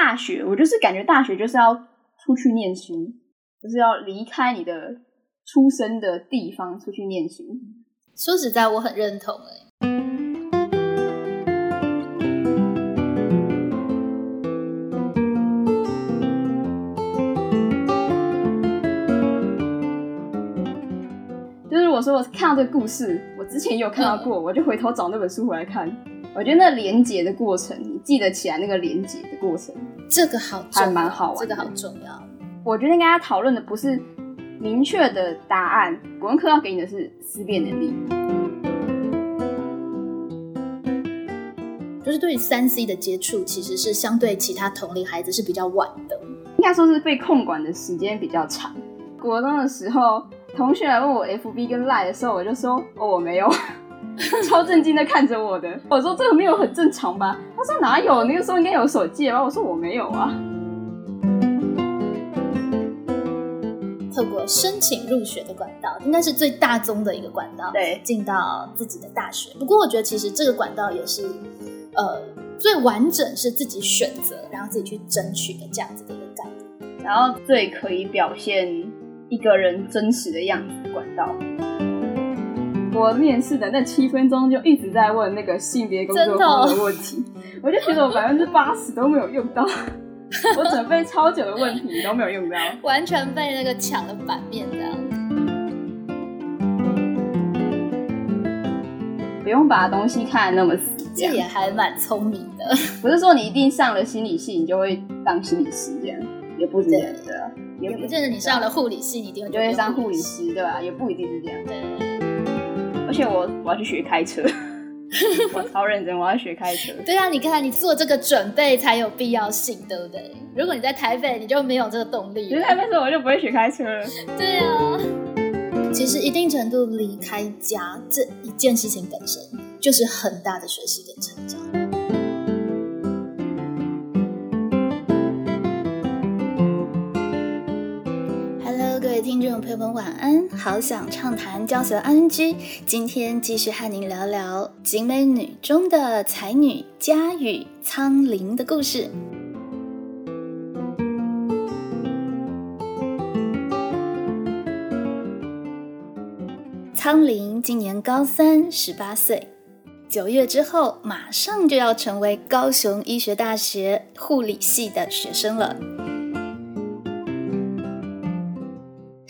大学，我就是感觉大学就是要出去念书，就是要离开你的出生的地方出去念书。说实在我很认同就是我说我看到这个故事，我之前也有看到过，我就回头找那本书回来看。我觉得那连结的过程，你记得起来那个连结的过程，这个好重要，还蛮好玩的，这个好重要。我觉得跟大家讨论的不是明确的答案，国文课要给你的是思辨能力，就是对于 3C 的接触其实是相对其他同龄孩子是比较晚的，应该说是被控管的时间比较长。国中的时候同学来问我 FB 跟 LINE 的时候，我就说哦我没有超震惊的看着我的，我说这个没有很正常吧，他说哪有，那个时候应该有手机吧，我说我没有啊。透过申请入学的管道应该是最大宗的一个管道，对，进到自己的大学。不过我觉得其实这个管道也是最完整，是自己选择然后自己去争取的这样子的一个概念，然后最可以表现一个人真实的样子的管道。我面试的那7分钟就一直在问那个性别工作坊的问题，我就觉得我80%都没有用到我准备超久的问题都没有用到，完全被那个抢了版面这样。不用把东西看那么死，这也还蛮聪明的。不是说你一定上了心理系你就会当心理师，这样也不是这样的，也不见得你上了护理系你一定就会当护理师，对吧？也不一定是这样。对，而且我要去学开车我超认真，我要学开车。对啊，你看你做这个准备才有必要性，对不对？如果你在台北你就没有这个动力，在台北时候我就不会学开车了。对啊，其实一定程度离开家这一件事情本身就是很大的学习跟成长。听众朋友们晚安，好想畅谈教学 RNG， 今天继续和您聊聊景美女中的才女佳语苍灵的故事。苍灵今年高三，18岁，9月之后马上就要成为高雄医学大学护理系的学生了。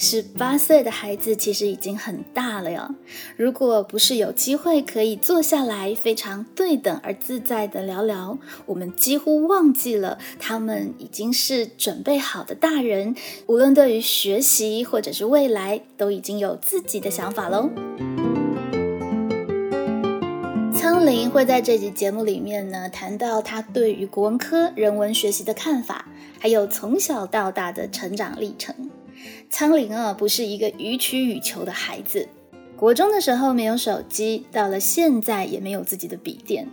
18岁的孩子其实已经很大了哟，如果不是有机会可以坐下来非常对等而自在的聊聊，我们几乎忘记了他们已经是准备好的大人，无论对于学习或者是未来都已经有自己的想法咯。苍灵会在这集节目里面呢谈到他对于国文科人文学习的看法，还有从小到大的成长历程。苍灵不是一个予取予求的孩子，国中的时候没有手机，到了现在也没有自己的笔电，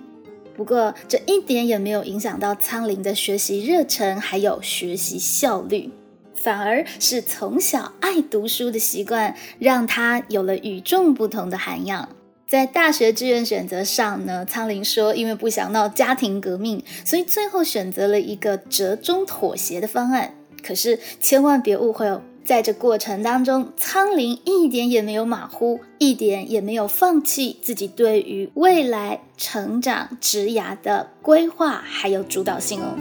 不过这一点也没有影响到苍灵的学习热忱还有学习效率，反而是从小爱读书的习惯让他有了与众不同的涵养。在大学志愿选择上呢，苍灵说因为不想闹家庭革命，所以最后选择了一个折中妥协的方案。可是千万别误会哦，在这过程当中，苍灵一点也没有马虎，一点也没有放弃自己对于未来成长职涯的规划还有主导性哦。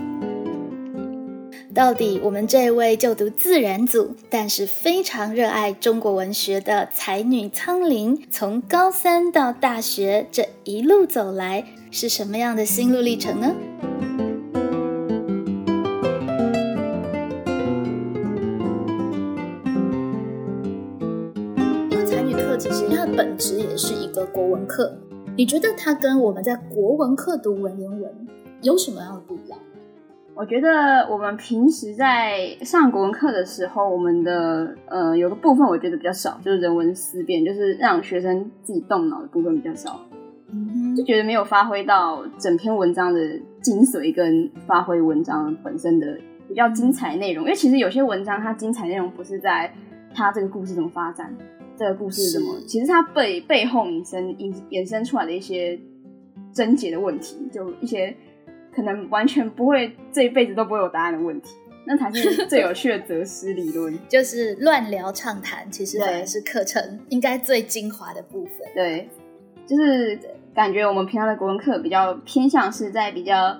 到底我们这位就读自然组但是非常热爱中国文学的才女苍灵，从高三到大学这一路走来是什么样的心路历程呢？其实它的本质也是一个国文课，你觉得它跟我们在国文课读文言文有什么样的不一样？我觉得我们平时在上国文课的时候，我们的有个部分我觉得比较少，就是人文思辨，就是让学生自己动脑的部分比较少，就觉得没有发挥到整篇文章的精髓跟发挥文章本身的比较精彩内容。因为其实有些文章它精彩内容不是在它这个故事怎么发展，这个故事是什么？其实它背后衍生出来的一些症结的问题，就一些可能完全不会这一辈子都不会有答案的问题，那才是最有趣的哲思理论。就是乱聊畅谈其实反而是课程应该最精华的部分。对，就是感觉我们平常的国文课比较偏向是在比较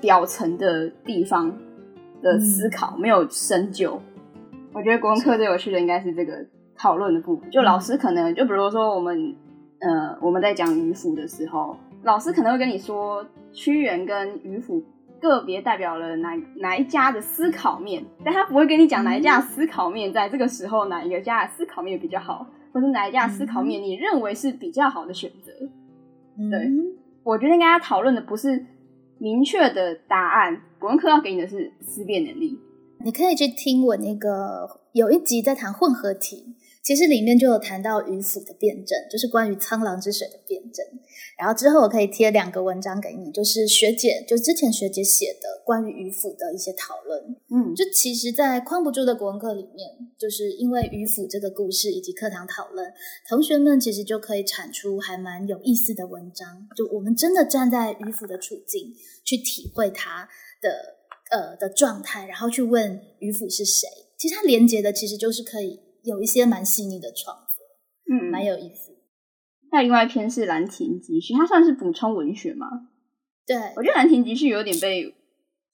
表层的地方的思考，没有深究。我觉得国文课最有趣的应该是这个讨论的部分，就老师可能就比如说我们在讲鱼腐的时候，老师可能会跟你说屈原跟鱼腐个别代表了 哪一家的思考面，但他不会跟你讲哪一家的思考面在这个时候哪一个家的思考面比较好，或是哪一家的思考面你认为是比较好的选择。对，我觉得应该要讨论的不是明确的答案，国文课要给你的是思辨能力。你可以去听我那个有一集在谈混合题，其实里面就有谈到鱼腐的辩证，就是关于苍狼之水的辩证。然后之后我可以贴2个文章给你，就是学姐就之前学姐写的关于鱼腐的一些讨论。就其实在框不住的国文课里面，就是因为鱼腐这个故事以及课堂讨论，同学们其实就可以产出还蛮有意思的文章，就我们真的站在鱼腐的处境去体会它的状态，然后去问鱼腐是谁。其实它连结的其实就是可以有一些蛮细腻的创作，蛮有意思。那另外一篇是兰亭集序，它算是补充文学吗？对，我觉得兰亭集序有点被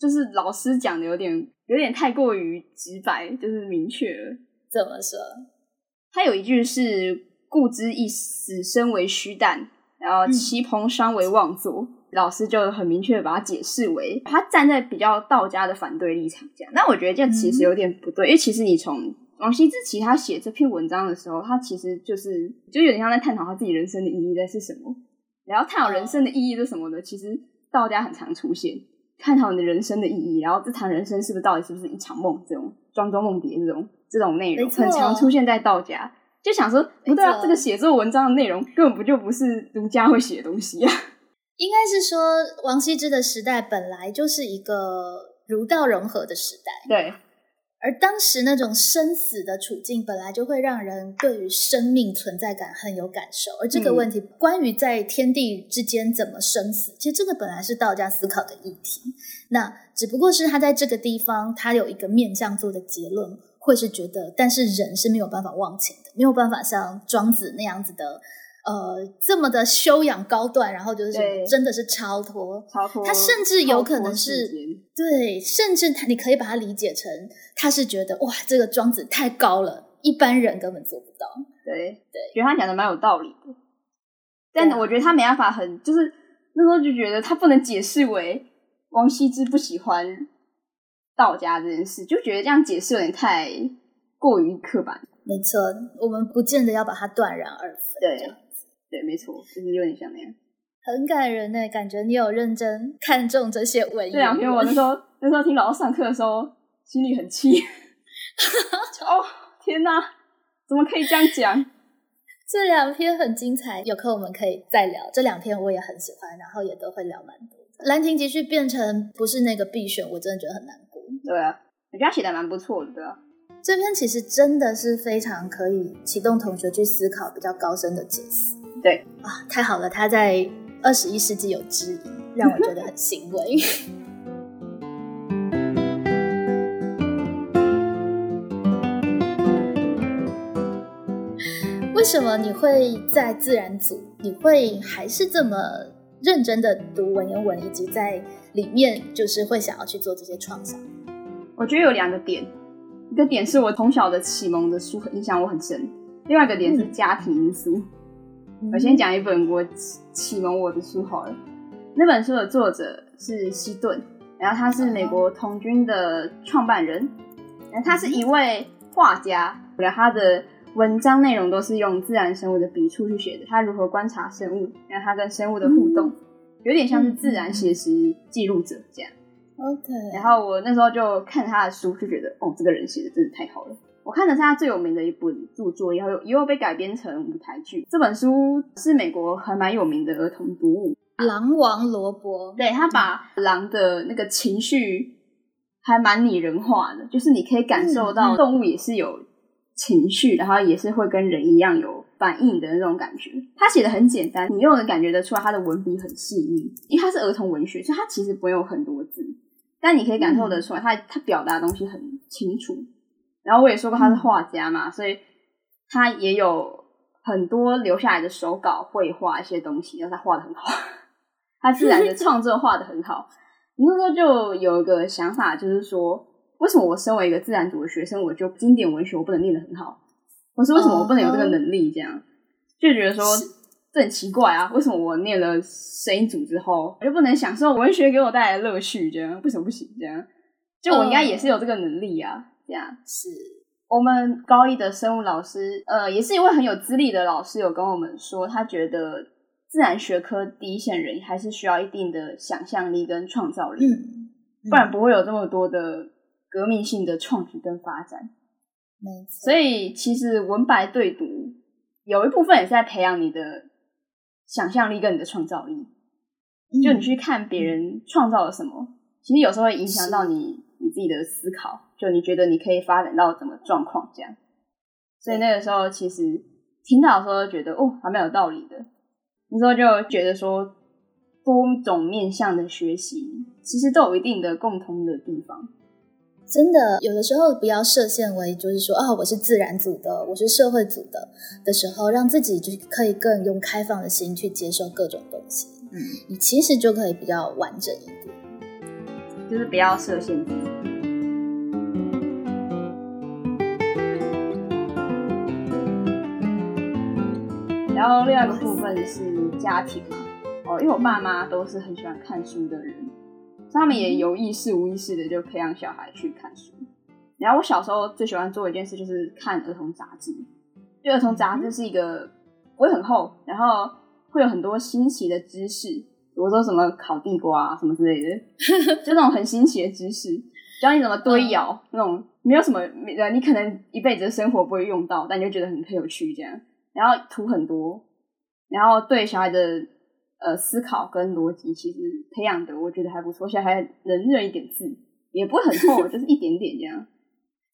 就是老师讲的有点太过于直白，就是明确了。怎么说？他有一句是故知一死生为虚诞，然后其蓬商为妄作。老师就很明确把它解释为他站在比较道家的反对立场讲，那我觉得这其实有点不对，因为其实你从王羲之其他写这篇文章的时候，他其实就有点像在探讨他自己人生的意义在是什么，然后探讨人生的意义是什么的，其实道家很常出现探讨你的人生的意义，然后这场人生是不是到底是不是一场梦，这种庄周梦蝶这种内容很常出现在道家。就想说不对啊，这个写作文章的内容根本就不是儒家会写的东西啊。应该是说王羲之的时代本来就是一个儒道融合的时代，对，而当时那种生死的处境本来就会让人对于生命存在感很有感受，而这个问题关于在天地之间怎么生死，其实这个本来是道家思考的议题，那只不过是他在这个地方他有一个面向做的结论，会是觉得但是人是没有办法忘情的，没有办法像庄子那样子的这么的修养高段，然后就是真的是超脱，他甚至有可能是对，甚至你可以把它理解成他是觉得哇这个庄子太高了，一般人根本做不到。对，觉得他讲的蛮有道理的，但我觉得他没办法很就是那时候就觉得他不能解释为王羲之不喜欢道家这件事，就觉得这样解释有点太过于刻板。没错，我们不见得要把它断然而分。对，没错，就是有点像那样。很感人耶，感觉你有认真看中这些文言。对啊，因为我那时候听老师上课的时候，心里很气。哦，天哪，怎么可以这样讲？这两篇很精彩，有空我们可以再聊。这两篇我也很喜欢，然后也都会聊蛮多。兰亭集序变成不是那个必选，我真的觉得很难过。对啊，我觉得他写的蛮不错的。对啊，这篇其实真的是非常可以启动同学去思考比较高深的解释。对啊，太好了，他在21世纪有知音，让我觉得很欣慰。为什么你会在自然组，你会还是这么认真的读文言文，以及在里面就是会想要去做这些创想？我觉得有2个点，一个点是我从小的启蒙的书影响我很深，另外一个点是家庭因素。我先讲一本我启蒙我的书好了，那本书的作者是希顿，然后他是美国童军的创办人，然后他是一位画家，然后他的文章内容都是用自然生物的笔触去写的，他如何观察生物，然后他跟生物的互动，有点像是自然写实记录者这样。Okay. 然后我那时候就看他的书，就觉得哦，这个人写的真的太好了。我看的是他最有名的一本著作，以后被改编成舞台剧。这本书是美国还蛮有名的儿童读物，狼王罗伯。对，他把狼的那个情绪还蛮拟人化的，就是你可以感受到动物也是有情绪，然后也是会跟人一样有反应的那种感觉。他写的很简单，你又能感觉得出来他的文笔很细腻，因为他是儿童文学，所以他其实不会有很多字，但你可以感受得出来他表达的东西很清楚。然后我也说过他是画家嘛，所以他也有很多留下来的手稿绘画一些东西，然后他画得很好，他自然的创作画得很好。你那时候就有一个想法，就是说为什么我身为一个自然组的学生，我就经典文学我不能念得很好，我说为什么我不能有这个能力，这样就觉得说这很奇怪啊，为什么我念了声音组之后我就不能享受文学给我带来的乐趣，这样为什么不行，这样就我应该也是有这个能力啊，这样是我们高一的生物老师也是一位很有资历的老师，有跟我们说他觉得自然学科第一线人还是需要一定的想象力跟创造力，不然不会有这么多的革命性的创举跟发展。没错，所以其实文白对读有一部分也是在培养你的想象力跟你的创造力，就你去看别人创造了什么，其实有时候会影响到你自己的思考，就你觉得你可以发展到什么状况，这样。所以那个时候其实听到的时候就觉得哦，还蛮有道理的。那时候就觉得说多种面向的学习其实都有一定的共同的地方。真的有的时候不要设限为就是说哦，我是自然组的，我是社会组的时候，让自己就可以更用开放的心去接受各种东西，你其实就可以比较完整一点，就是不要设限。然后另外一个部分是家庭嘛，因为我爸妈都是很喜欢看书的人，他们也有意识无意识的就培养小孩去看书。然后我小时候最喜欢做一件事就是看儿童杂志，因为儿童杂志是一个不会很厚，然后会有很多新奇的知识，比如说什么烤地瓜啊什么之类的，就那种很新奇的知识，教你怎么堆窑，那种没有什么你可能一辈子的生活不会用到，但你就觉得很有趣，这样。然后图很多，然后对小孩的思考跟逻辑其实培养的我觉得还不错，小孩能认一点字也不会很厚，就是一点点这样。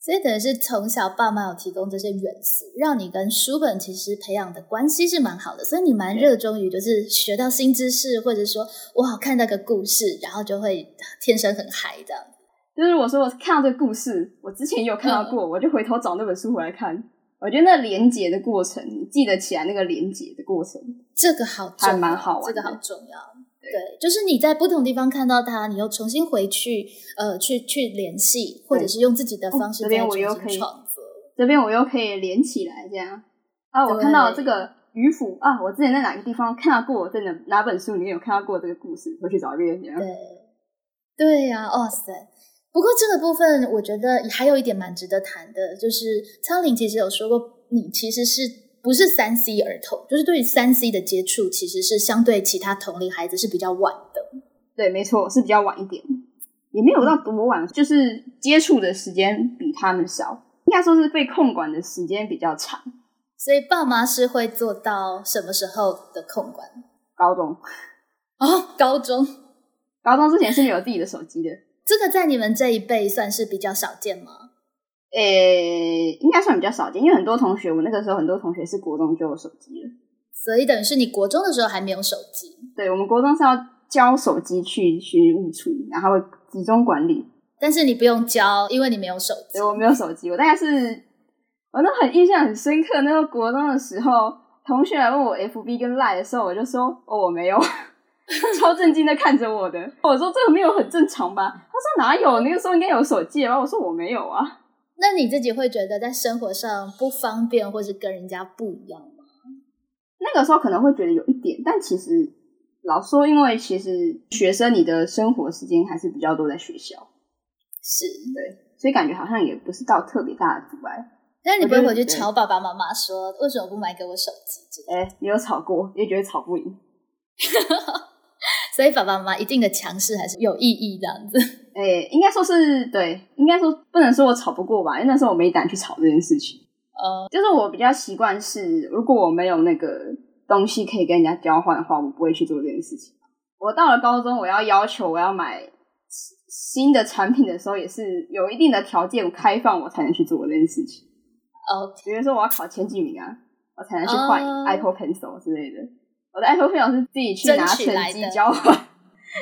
所以等于是从小爸妈有提供这些元素，让你跟书本其实培养的关系是蛮好的，所以你蛮热衷于就是学到新知识，或者说我好看到个故事，然后就会天生很嗨这样。就是我说我看到这个故事我之前也有看到过，我就回头找那本书回来看，我觉得那连结的过程，你记得起来那个连结的过程，这个好重要，还蛮好玩的，这个好重要。 对，就是你在不同地方看到它，你又重新回去去联系，或者是用自己的方式再重新创作，这边我又可以连起来这样啊。我看到这个渔夫啊，我之前在哪个地方看到过，在哪本书里面有看到过这个故事，我去找一遍这样。对啊，哇塞。不过这个部分我觉得还有一点蛮值得谈的，就是苍朎其实有说过你其实是不是 3C 儿童，就是对于 3C 的接触其实是相对其他同龄孩子是比较晚的。对，没错，是比较晚一点，也没有到多晚，就是接触的时间比他们少，应该说是被控管的时间比较长。所以爸妈是会做到什么时候的控管？高中。哦，高中之前是没有自己的手机的。这个在你们这一辈算是比较少见吗？应该算比较少见，因为很多同学，我那个时候很多同学是国中就有手机了，所以等于是你国中的时候还没有手机。对，我们国中是要交手机去学务处，然后会集中管理，但是你不用交，因为你没有手机。对，我没有手机，我大概是我那很印象很深刻，那时候国中的时候，同学来问我 FB 跟 LINE 的时候，我就说哦我没有。超震惊的看着我的，我说这个没有很正常吧？他说哪有，那个时候应该有手机吧？我说我没有啊。那你自己会觉得在生活上不方便，或是跟人家不一样吗？那个时候可能会觉得有一点，但其实老说，因为其实学生你的生活时间还是比较多在学校，是对，所以感觉好像也不是到特别大的阻碍。但你不会回去吵爸爸妈妈说为什么不买给我手机？也有吵过，也觉得吵不赢。所以爸爸妈妈一定的强势还是有意义这样子。应该说是对，应该说不能说我吵不过吧，因为那时候我没胆去吵这件事情。就是我比较习惯是，如果我没有那个东西可以跟人家交换的话，我不会去做这件事情。我到了高中，我要求我要买新的产品的时候，也是有一定的条件开放我才能去做这件事情。比如说我要考前几名啊，我才能去换 Apple Pencil 之类的。我的 Apple Pencil 是自己去拿成绩交换，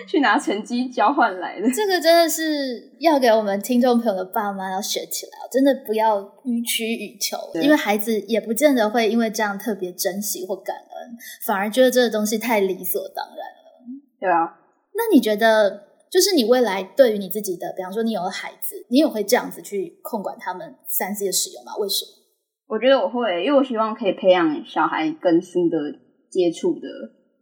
去拿成绩交换来的。这个真的是要给我们听众朋友的爸妈要学起来，真的不要予取予求，因为孩子也不见得会因为这样特别珍惜或感恩，反而觉得这个东西太理所当然了。对啊，那你觉得就是你未来对于你自己的，比方说你有孩子，你也会这样子去控管他们3C 的使用吗？为什么？我觉得我会，因为我希望可以培养小孩跟书的接触的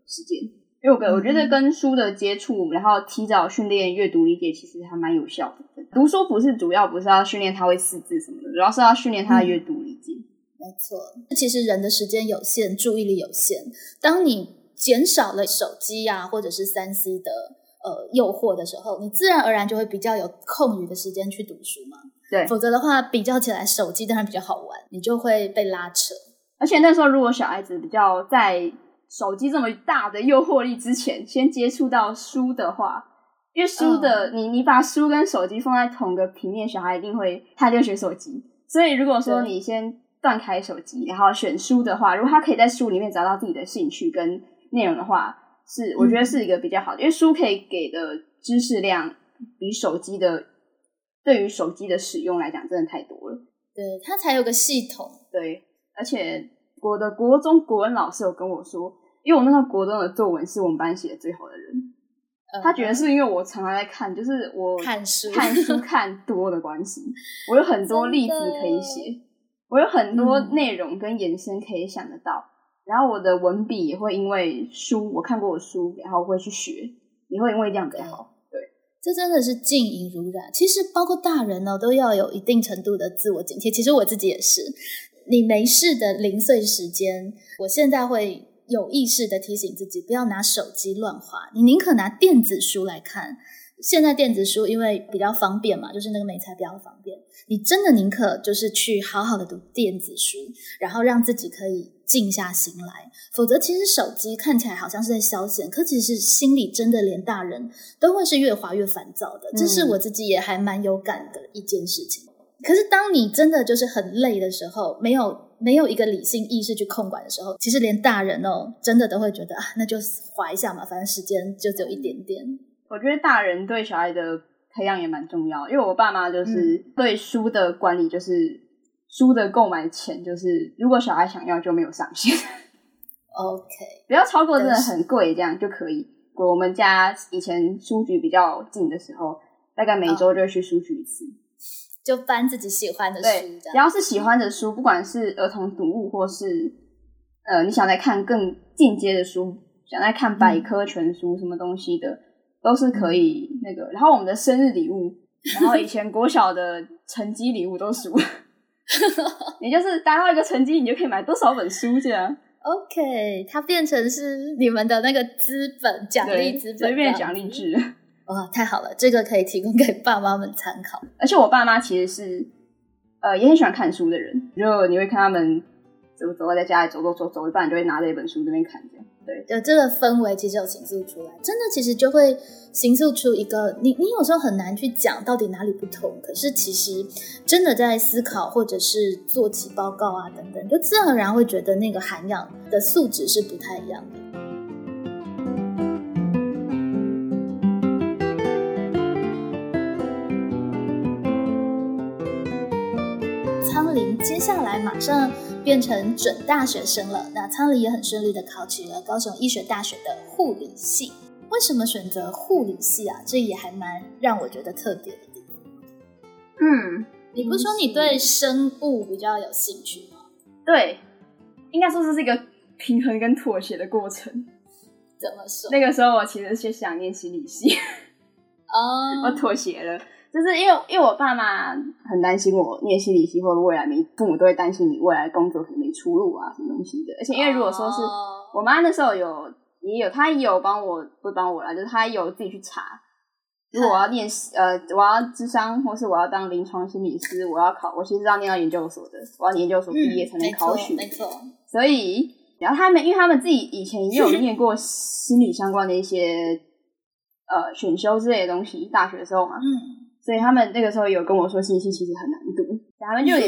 时间，因为我觉得跟书的接触，然后提早训练阅读理解，其实还蛮有效的。读书主要不是要训练他会识字什么的，主要是要训练他的阅读理解。没错，其实人的时间有限，注意力有限，当你减少了手机啊，或者是 3C 的诱惑的时候，你自然而然就会比较有空余的时间去读书嘛。对，否则的话比较起来手机当然比较好玩，你就会被拉扯。而且那时候如果小孩子比较在手机这么大的诱惑力之前先接触到书的话，因为书的、你把书跟手机放在同个平面，小孩一定会他就学手机。所以如果说你先断开手机然后选书的话，如果他可以在书里面找到自己的兴趣跟内容的话，是我觉得是一个比较好的、因为书可以给的知识量比手机的，对于手机的使用来讲真的太多了。对，它才有个系统。对，而且我的国中国文老师有跟我说，因为我那时候国中的作文是我们班写的最好的人、他觉得是因为我常常在看，就是我看书看多的关系，我有很多例子可以写，我有很多内容跟延伸可以想得到、然后我的文笔也会因为书，我看过的书然后我会去学，也会因为这样比较好。对，这真的是静怡如染。其实包括大人都要有一定程度的自我警惕，其实我自己也是。你没事的零碎时间，我现在会有意识的提醒自己不要拿手机乱滑，你宁可拿电子书来看。现在电子书因为比较方便嘛，就是那个媒材比较方便，你真的宁可就是去好好的读电子书，然后让自己可以静下心来。否则其实手机看起来好像是在消遣，可其实心里真的连大人都会是越滑越烦躁的、这是我自己也还蛮有感的一件事情。可是当你真的就是很累的时候，没有一个理性意识去控管的时候，其实连大人真的都会觉得那就滑一下嘛，反正时间就只有一点点。我觉得大人对小孩的培养也蛮重要，因为我爸妈就是对书的管理，就是书的购买前，就是如果小孩想要就没有上限 OK， 不要超过真的很贵这样就可以。我们家以前书局比较近的时候，大概每周就会去书局一次，就翻自己喜欢的书。对，只要是喜欢的书，不管是儿童读物或是你想再看更进阶的书，想再看百科全书什么东西的都是可以那个。然后我们的生日礼物，然后以前国小的成绩礼物都是书你就是达到一个成绩你就可以买多少本书这样。 OK， 它变成是你们的那个资本，奖励资本，随便奖励制。哇，太好了，这个可以提供给爸妈们参考。而且我爸妈其实是也很喜欢看书的人，就你会看他们走在家里走一半就会拿着一本书在那边看这样。对，这个氛围其实有形塑出来，真的其实就会形塑出一个你有时候很难去讲到底哪里不同，可是其实真的在思考或者是做起报告啊等等，就自然而然会觉得那个涵养的素质是不太一样的。苍伶接下来马上变成准大学生了，那苍伶也很顺利的考取了高雄医学大学的护理系。为什么选择护理系啊？这也还蛮让我觉得特别的地方。你不说你对生物比较有兴趣吗？对，应该说这是一个平衡跟妥协的过程。怎么说？那个时候我其实是想念心理系我妥协了，就是因为我爸妈很担心我念心理系或者未来父母都会担心你未来工作可能没出路啊什么东西的。而且因为如果说是我妈那时候她也有帮我，不帮我啦，就是她有自己去查，如果我要念我要谘商或是我要当临床心理师，我其实要念到研究所的，我要研究所毕业才能考取。没错，所以然后因为他们自己以前也有念过心理相关的一些选修之类的东西，大学的时候嘛。所以他们那个时候有跟我说心理系其实很难读，他们就有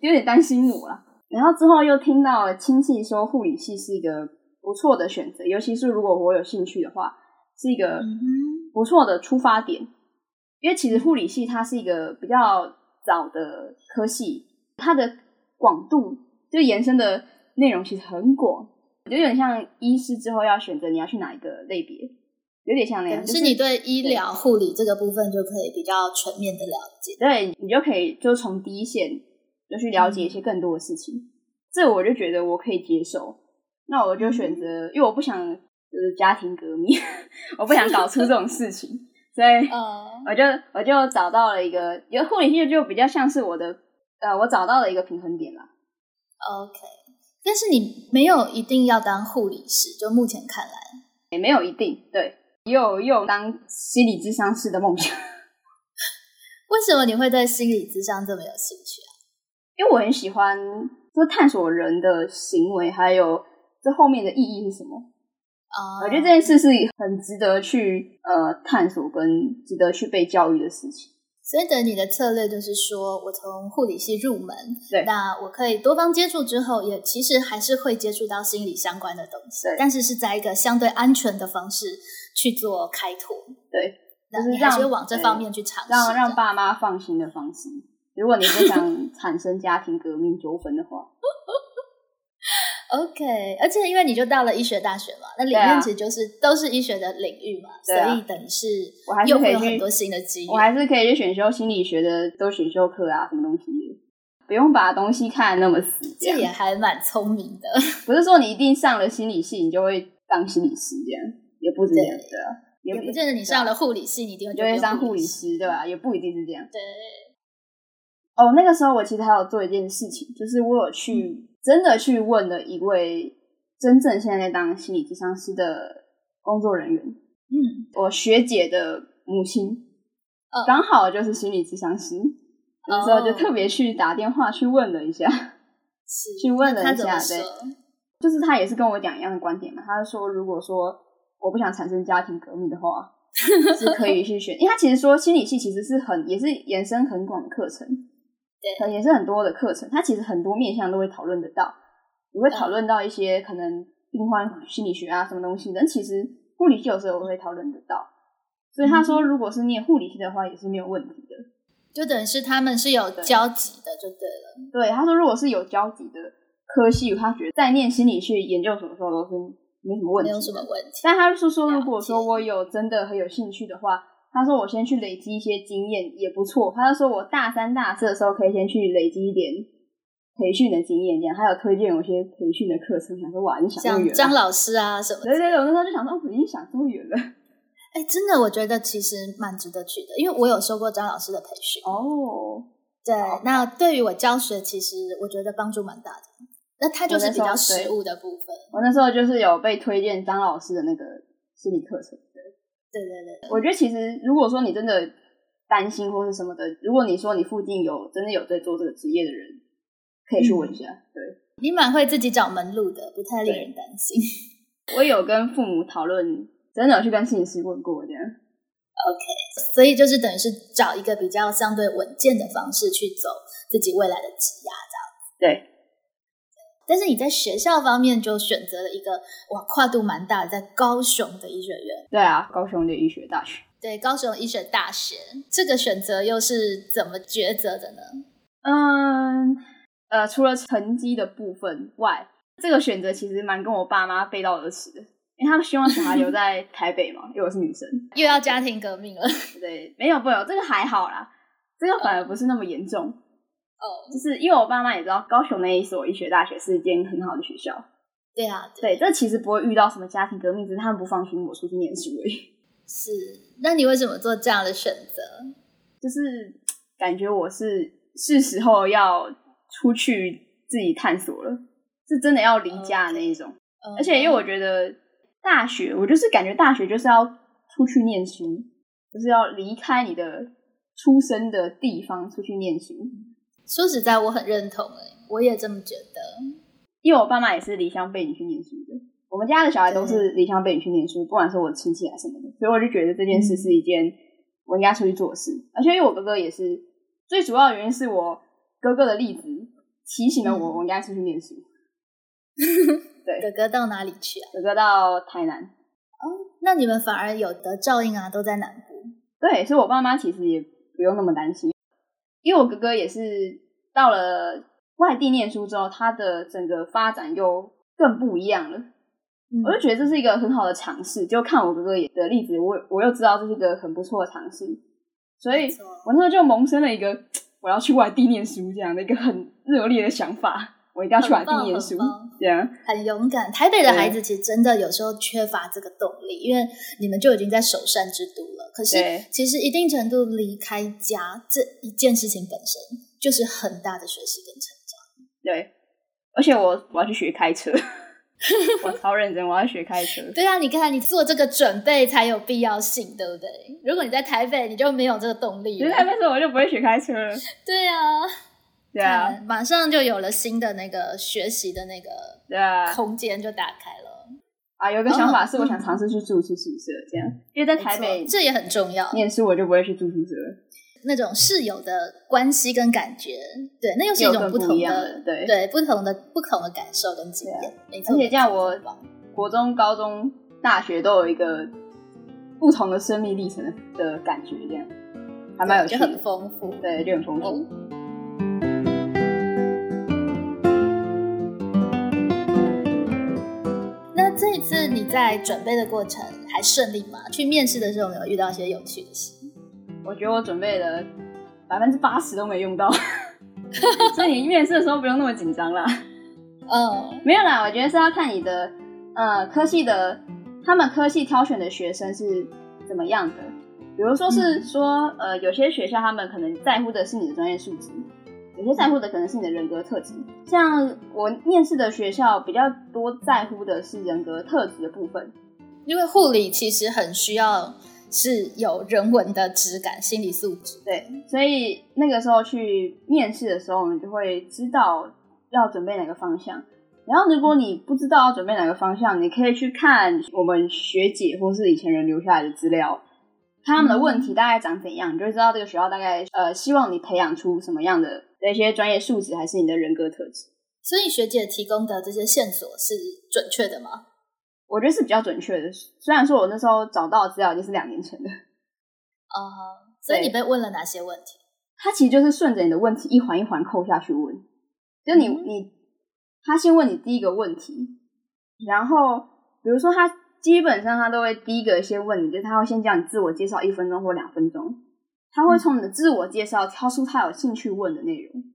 点担心我啦。然后之后又听到亲戚说护理系是一个不错的选择，尤其是如果我有兴趣的话是一个不错的出发点。因为其实护理系它是一个比较早的科系，它的广度就延伸的内容其实很广，我觉得有点像医师之后要选择你要去哪一个类别，有点像那样，就是你对医疗护理这个部分就可以比较全面的了解，对，你就可以就从第一线就去了解一些更多的事情，这我就觉得我可以接受。那我就选择，因为我不想就是家庭革命我不想搞出这种事情所以我就找到了一个，因为护理系就比较像是我的我找到了一个平衡点啦。 OK， 但是你没有一定要当护理师，就目前看来也没有一定，对，也有当心理咨商师的梦想为什么你会对心理咨商这么有兴趣啊？因为我很喜欢就探索人的行为，还有这后面的意义是什么。我觉得这件事是很值得去探索跟值得去被教育的事情。所以你的策略就是说我从护理系入门，对，那我可以多方接触之后也其实还是会接触到心理相关的东西，但是是在一个相对安全的方式去做开拓，对，那你还是往这方面去尝试，让爸妈放心的方式，如果你不想产生家庭革命纠纷的话OK， 而且因为你就到了医学大学嘛，那里面其实就是都是医学的领域嘛，所以等于是又会有很多新的机遇，我还是可以去选修心理学的都选修课啊，什么东西不用把东西看那么死，这也还蛮聪明的不是说你一定上了心理系你就会当心理师，这样也不是这样的、啊、也不见得你上了护理系你一定就会当护理师，对吧、啊？也不一定是这样。对哦，那个时候我其实还有做一件事情，就是我有去真的去问了一位真正现在在当心理咨商师的工作人员，我学姐的母亲刚好就是心理咨商师，那时候就特别去打电话去问了一下，去问了一下，对，就是他也是跟我讲一样的观点嘛，他说如果说我不想产生家庭革命的话是可以去选，因为他其实说心理系其实是也是延伸很广的课程，可能也是很多的课程，它其实很多面向都会讨论得到，也会讨论到一些可能病患心理学啊什么东西，但其实护理系有时候我会讨论得到，所以他说如果是念护理系的话也是没有问题的，就等于是他们是有交集的就对了。 对，他说如果是有交集的科系，他觉得在念心理学研究所的时候都是没什么问题，没有什么问题。但他是说如果说我有真的很有兴趣的话，他说我先去累积一些经验也不错，他就说我大三大四的时候可以先去累积一点培训的经验，这样他有推荐我一些培训的课程，想说哇你想多远了，像张老师啊什么的，对对对，我那时候就想说我已经想多远了。哎、欸，真的我觉得其实蛮值得去的，因为我有受过张老师的培训哦。对，那对于我教学其实我觉得帮助蛮大的，那他就是比较实务的部分，我那时候就是有被推荐张老师的那个心理课程。对对对，我觉得其实如果说你真的担心或是什么的，如果你说你附近有真的有在做这个职业的人，可以去问一下。对，你蛮会自己找门路的，不太令人担心。我有跟父母讨论，真的有去跟心理师问过这样。OK， 所以就是等于是找一个比较相对稳健的方式去走自己未来的职业这样子。对。但是你在学校方面就选择了一个跨度蛮大的，在高雄的医学院。对啊，高雄的医学大学。对，高雄医学大学这个选择又是怎么抉择的呢？除了成绩的部分外，这个选择其实蛮跟我爸妈背道而驰的，因为他们希望小孩留在台北嘛因为我是女生，又要家庭革命了。对，没有，这个还好啦，这个反而不是那么严重。就是因为我爸妈也知道高雄那一所医学大学是一间很好的学校。对啊， 对，这其实不会遇到什么家庭革命，只是他们不放心我出去念书而已。是，那你为什么做这样的选择？就是感觉我是时候要出去自己探索了，是真的要离家的那一种。而且因为我觉得大学，我就是感觉大学就是要出去念书，就是要离开你的出生的地方出去念书。说实在我很认同，我也这么觉得，因为我爸妈也是离乡背景去念书的，我们家的小孩都是离乡背景去念书，不管是我亲戚啊什么的，所以我就觉得这件事是一件我应该出去做的事。而且因为我哥哥也是，最主要的原因是我哥哥的例子提醒了我应该出去念书。对，哥哥到哪里去啊？哥哥到台南。哦，那你们反而有的照应啊，都在南部。对，所以我爸妈其实也不用那么担心，因为我哥哥也是到了外地念书之后，他的整个发展又更不一样了。我就觉得这是一个很好的尝试，就看我哥哥的例子，我又知道这是一个很不错的尝试，所以我那时候就萌生了一个我要去外地念书这样的一个很热烈的想法，我一定要去外地念书，这样很勇敢。台北的孩子其实真的有时候缺乏这个动力，因为你们就已经在首善之都了，可是其实一定程度离开家这一件事情本身就是很大的学习跟成长。对，而且我要去学开车。我超认真，我要学开车。对啊，你看你做这个准备才有必要性，对不对？如果你在台北你就没有这个动力了，在台北的时候我就不会学开车了。对啊，对啊，马上就有了新的那个学习的那个空间就打开了。 啊，有一个想法是我想尝试去住宿舍这样，因为在台北这也很重要，念书我就不会去住宿舍，那种室友的关系跟感觉，对，那又是一种不同的，对，不同的感受跟经验，没错。而且这样，我国中、高中、大学都有一个不同的生命历程的感觉，这样还蛮有趣的，就很丰富，对，就很丰富。那这一次你在准备的过程还顺利吗？去面试的时候有没有遇到一些有趣的事？我觉得我准备了 80% 都没用到。所以你面试的时候不用那么紧张啦。没有啦，我觉得是要看你的科系的，他们科系挑选的学生是怎么样的。比如说是说有些学校他们可能在乎的是你的专业素质，有些在乎的可能是你的人格特质。像我面试的学校比较多在乎的是人格特质的部分，因为护理其实很需要是有人文的质感，心理素质。对，所以那个时候去面试的时候我们就会知道要准备哪个方向，然后如果你不知道要准备哪个方向，你可以去看我们学姐或是以前人留下来的资料，看他们的问题大概长怎样，你就知道这个学校大概希望你培养出什么样的那些专业素质还是你的人格特质。所以学姐提供的这些线索是准确的吗？我觉得是比较准确的，虽然说我那时候找到的资料已经是2年前的。所以你被问了哪些问题？他其实就是顺着你的问题一环一环扣下去问，就他先问你第一个问题，然后比如说他基本上他都会第一个先问你，就是他会先讲你自我介绍1分钟或2分钟，他会从你的自我介绍挑出他有兴趣问的内容。比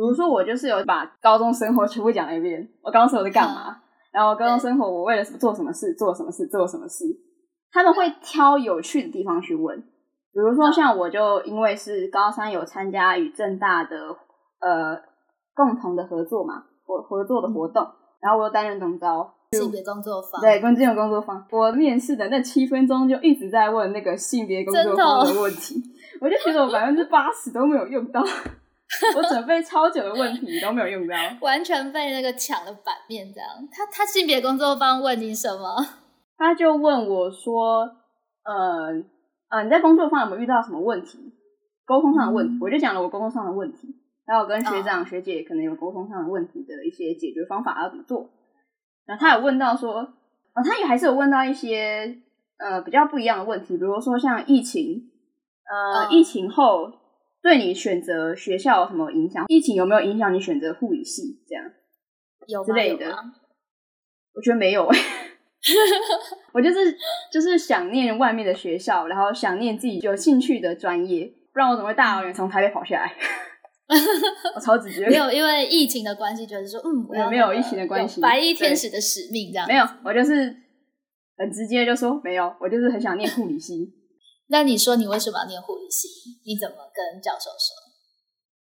如说我就是有把高中生活全部讲了一遍，我高中生活在干嘛，然后高中生活我为了做什么事做什么事做什么事，他们会挑有趣的地方去问。比如说像我就因为是高三有参加与政大的共同的合作嘛，合作的活动，然后我又担任总召性别工作坊，对，性别工作坊，我面试的那7分钟就一直在问那个性别工作坊的问题。我就觉得我 80% 都没有用到。我准备超久的问题都没有用到，完全被那个抢了版面这样。他性别工作坊问你什么？他就问我说你在工作坊有没有遇到什么问题，沟通上的问题，我就讲了我沟通上的问题，还有跟学长学姐可能有沟通上的问题的一些解决方法要怎么做。然后他有问到说他也还是有问到一些比较不一样的问题，比如说像疫情疫情后对你选择学校有什么影响？疫情有没有影响你选择护理系这样？有之类的？我觉得没有耶。我就是想念外面的学校，然后想念自己有兴趣的专业，不然我怎么会大老远从台北跑下来？我超直觉。没有因为疫情的关系觉得说我要没有疫情的关系，白衣天使的使命这样。没有，我就是很直接就说没有，我就是很想念护理系。那你说你为什么要念护理系？你怎么跟教授说？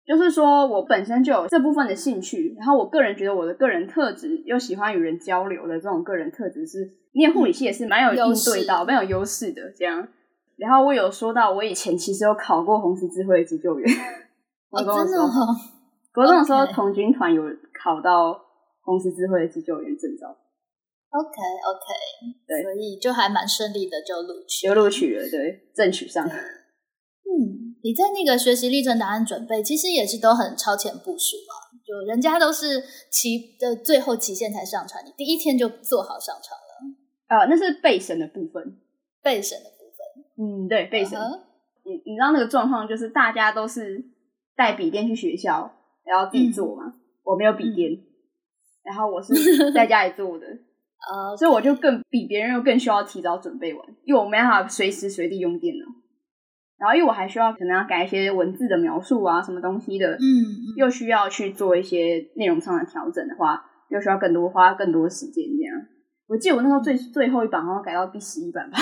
就是说我本身就有这部分的兴趣，然后我个人觉得我的个人特质又喜欢与人交流的这种个人特质是念护理系也是蛮有应对到蛮有优势的这样。然后我有说到我以前其实有考过红十字会急救员。真的哦？国中的时候童军团有考到红十字会急救员证照。OK， 对，所以就还蛮顺利的，就录取了，对，正取上。你在那个学习历程档案准备，其实也是都很超前部署嘛，就人家都是最后期限才上传，你第一天就做好上传了。那是备审的部分。备审的部分，嗯，对，备审。你知道那个状况就是大家都是带笔电去学校，然后自己做嘛。我没有笔电，然后我是在家里做的。所以我就更比别人又更需要提早准备完，因为我没办法随时随地用电脑，然后因为我还需要可能要改一些文字的描述啊什么东西的，又需要去做一些内容上的调整的话，又需要花更多时间这样。我记得我那时候最后一版好像改到第11版吧，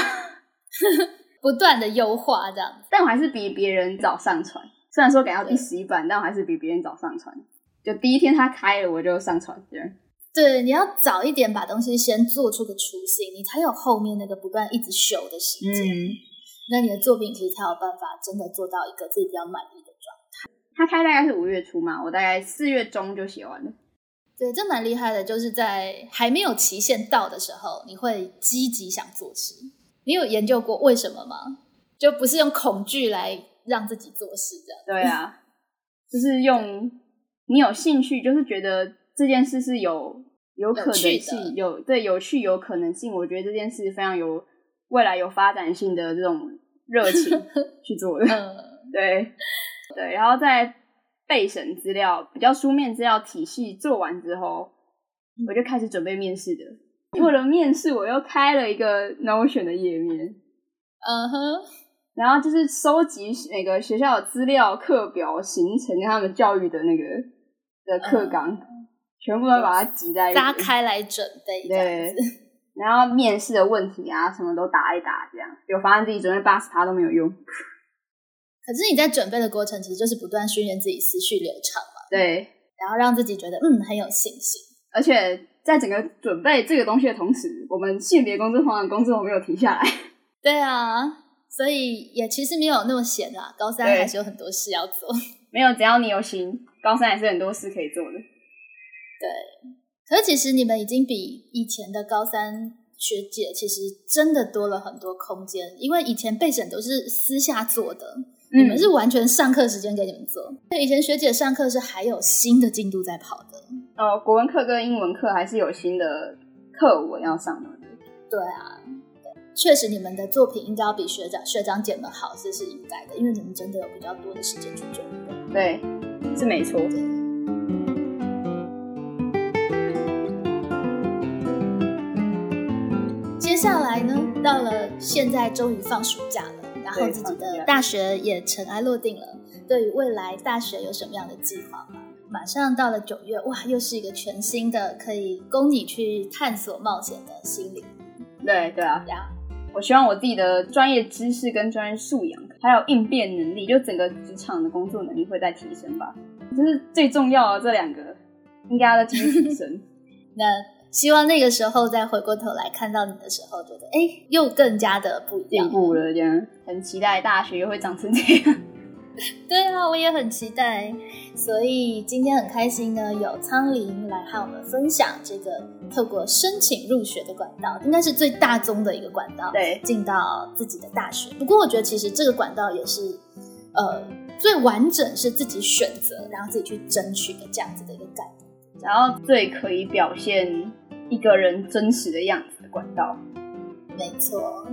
不断的优化这样，但我还是比别人早上传，虽然说改到第11版，但我还是比别人早上传，就第一天他开了我就上传这样。对，你要早一点把东西先做出个雏形，你才有后面那个不断一直修的时间，那你的作品其实才有办法真的做到一个自己比较满意的状态。他开大概是5月初嘛，我大概4月中就写完了。对，这蛮厉害的，就是在还没有期限到的时候，你会积极想做事。你有研究过为什么吗？就不是用恐惧来让自己做事的。对啊，就是用你有兴趣，就是觉得这件事是有可能性，有趣有可能性，我觉得这件事非常有未来有发展性的这种热情去做的。对对，然后在备审资料比较书面资料体系做完之后，我就开始准备面试的。为了面试我又开了一个 Notion 的页面，然后就是收集那个学校的资料、课表、行程跟他们教育的那个的课纲，全部都把它挤在一起，扎开来准备这样子。对，然后面试的问题啊什么都打一打这样，有发现自己准备80%都没有用。可是你在准备的过程其实就是不断训练自己思绪流畅嘛。对，然后让自己觉得很有信心。而且在整个准备这个东西的同时，我们性别工作坊的工作我没有停下来。对啊，所以也其实没有那么闲啦，高三还是有很多事要做。没有，只要你有心，高三还是很多事可以做的。对，可是其实你们已经比以前的高三学姐其实真的多了很多空间，因为以前备审都是私下做的，你们是完全上课时间给你们做。以前学姐上课是还有新的进度在跑的，国文课跟英文课还是有新的课文要上的。对啊，确实你们的作品应该要比学长姐们好，这是应该的，因为你们真的有比较多的时间去准备。对，是没错。接下来呢，到了现在终于放暑假了，然后自己的大学也尘埃落定了，对于未来大学有什么样的计划吗？马上到了9月，哇，又是一个全新的可以供你去探索冒险的心灵。对啊，我希望我自己的专业知识跟专业素养还有应变能力，就整个职场的工作能力会再提升吧，就是最重要的这两个应该要再继续提升。那希望那个时候再回过头来看到你的时候，觉得又更加的不一样，进步了这样。很期待大学又会长成这样。对啊，我也很期待。所以今天很开心呢，有苍朎来和我们分享这个透过申请入学的管道，应该是最大宗的一个管道，对，进到自己的大学。不过我觉得其实这个管道也是最完整，是自己选择，然后自己去争取的这样子的一个概念，然后最可以表现一个人真实的样子的管道。没错，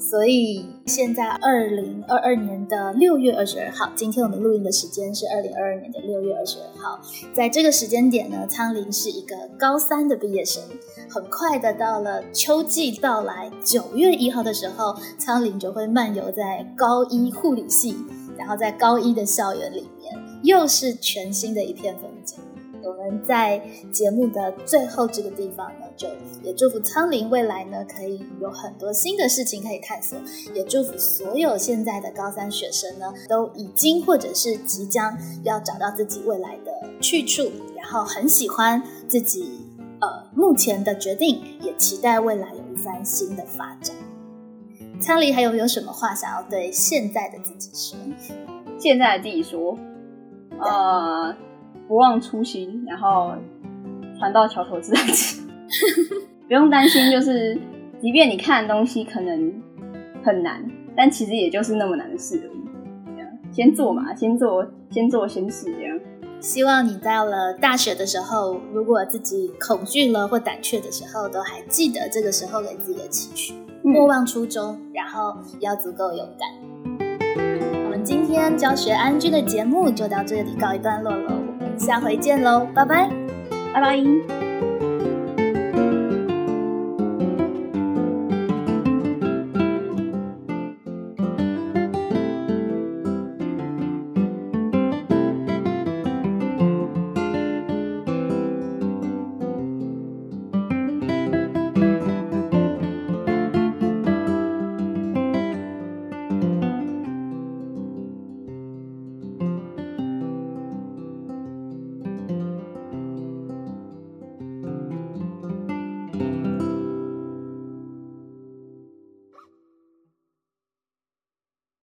所以现在2022年的6月22号，今天我们录音的时间是2022年的6月22号，在这个时间点呢，苍朎是一个高三的毕业生。很快的到了秋季到来，9月1号的时候，苍朎就会漫游在高一护理系，然后在高一的校园里面，又是全新的一片风景。我们在节目的最后这个地方呢，就也祝福苍朎未来呢可以有很多新的事情可以探索，也祝福所有现在的高三学生呢，都已经或者是即将要找到自己未来的去处，然后很喜欢自己目前的决定，也期待未来有一番新的发展。苍朎还有没有什么话想要对现在的自己说？现在的自己说，不忘初心，然后船到桥头自然直。不用担心，就是即便你看的东西可能很难，但其实也就是那么难的事而已。先做嘛，先做先试这样。希望你到了大学的时候，如果自己恐惧了或胆怯的时候，都还记得这个时候给自己的期许，莫忘初衷，然后要足够勇敢。我们今天教学安居的节目就到这里告一段落了，我们下回见喽，拜拜，拜拜。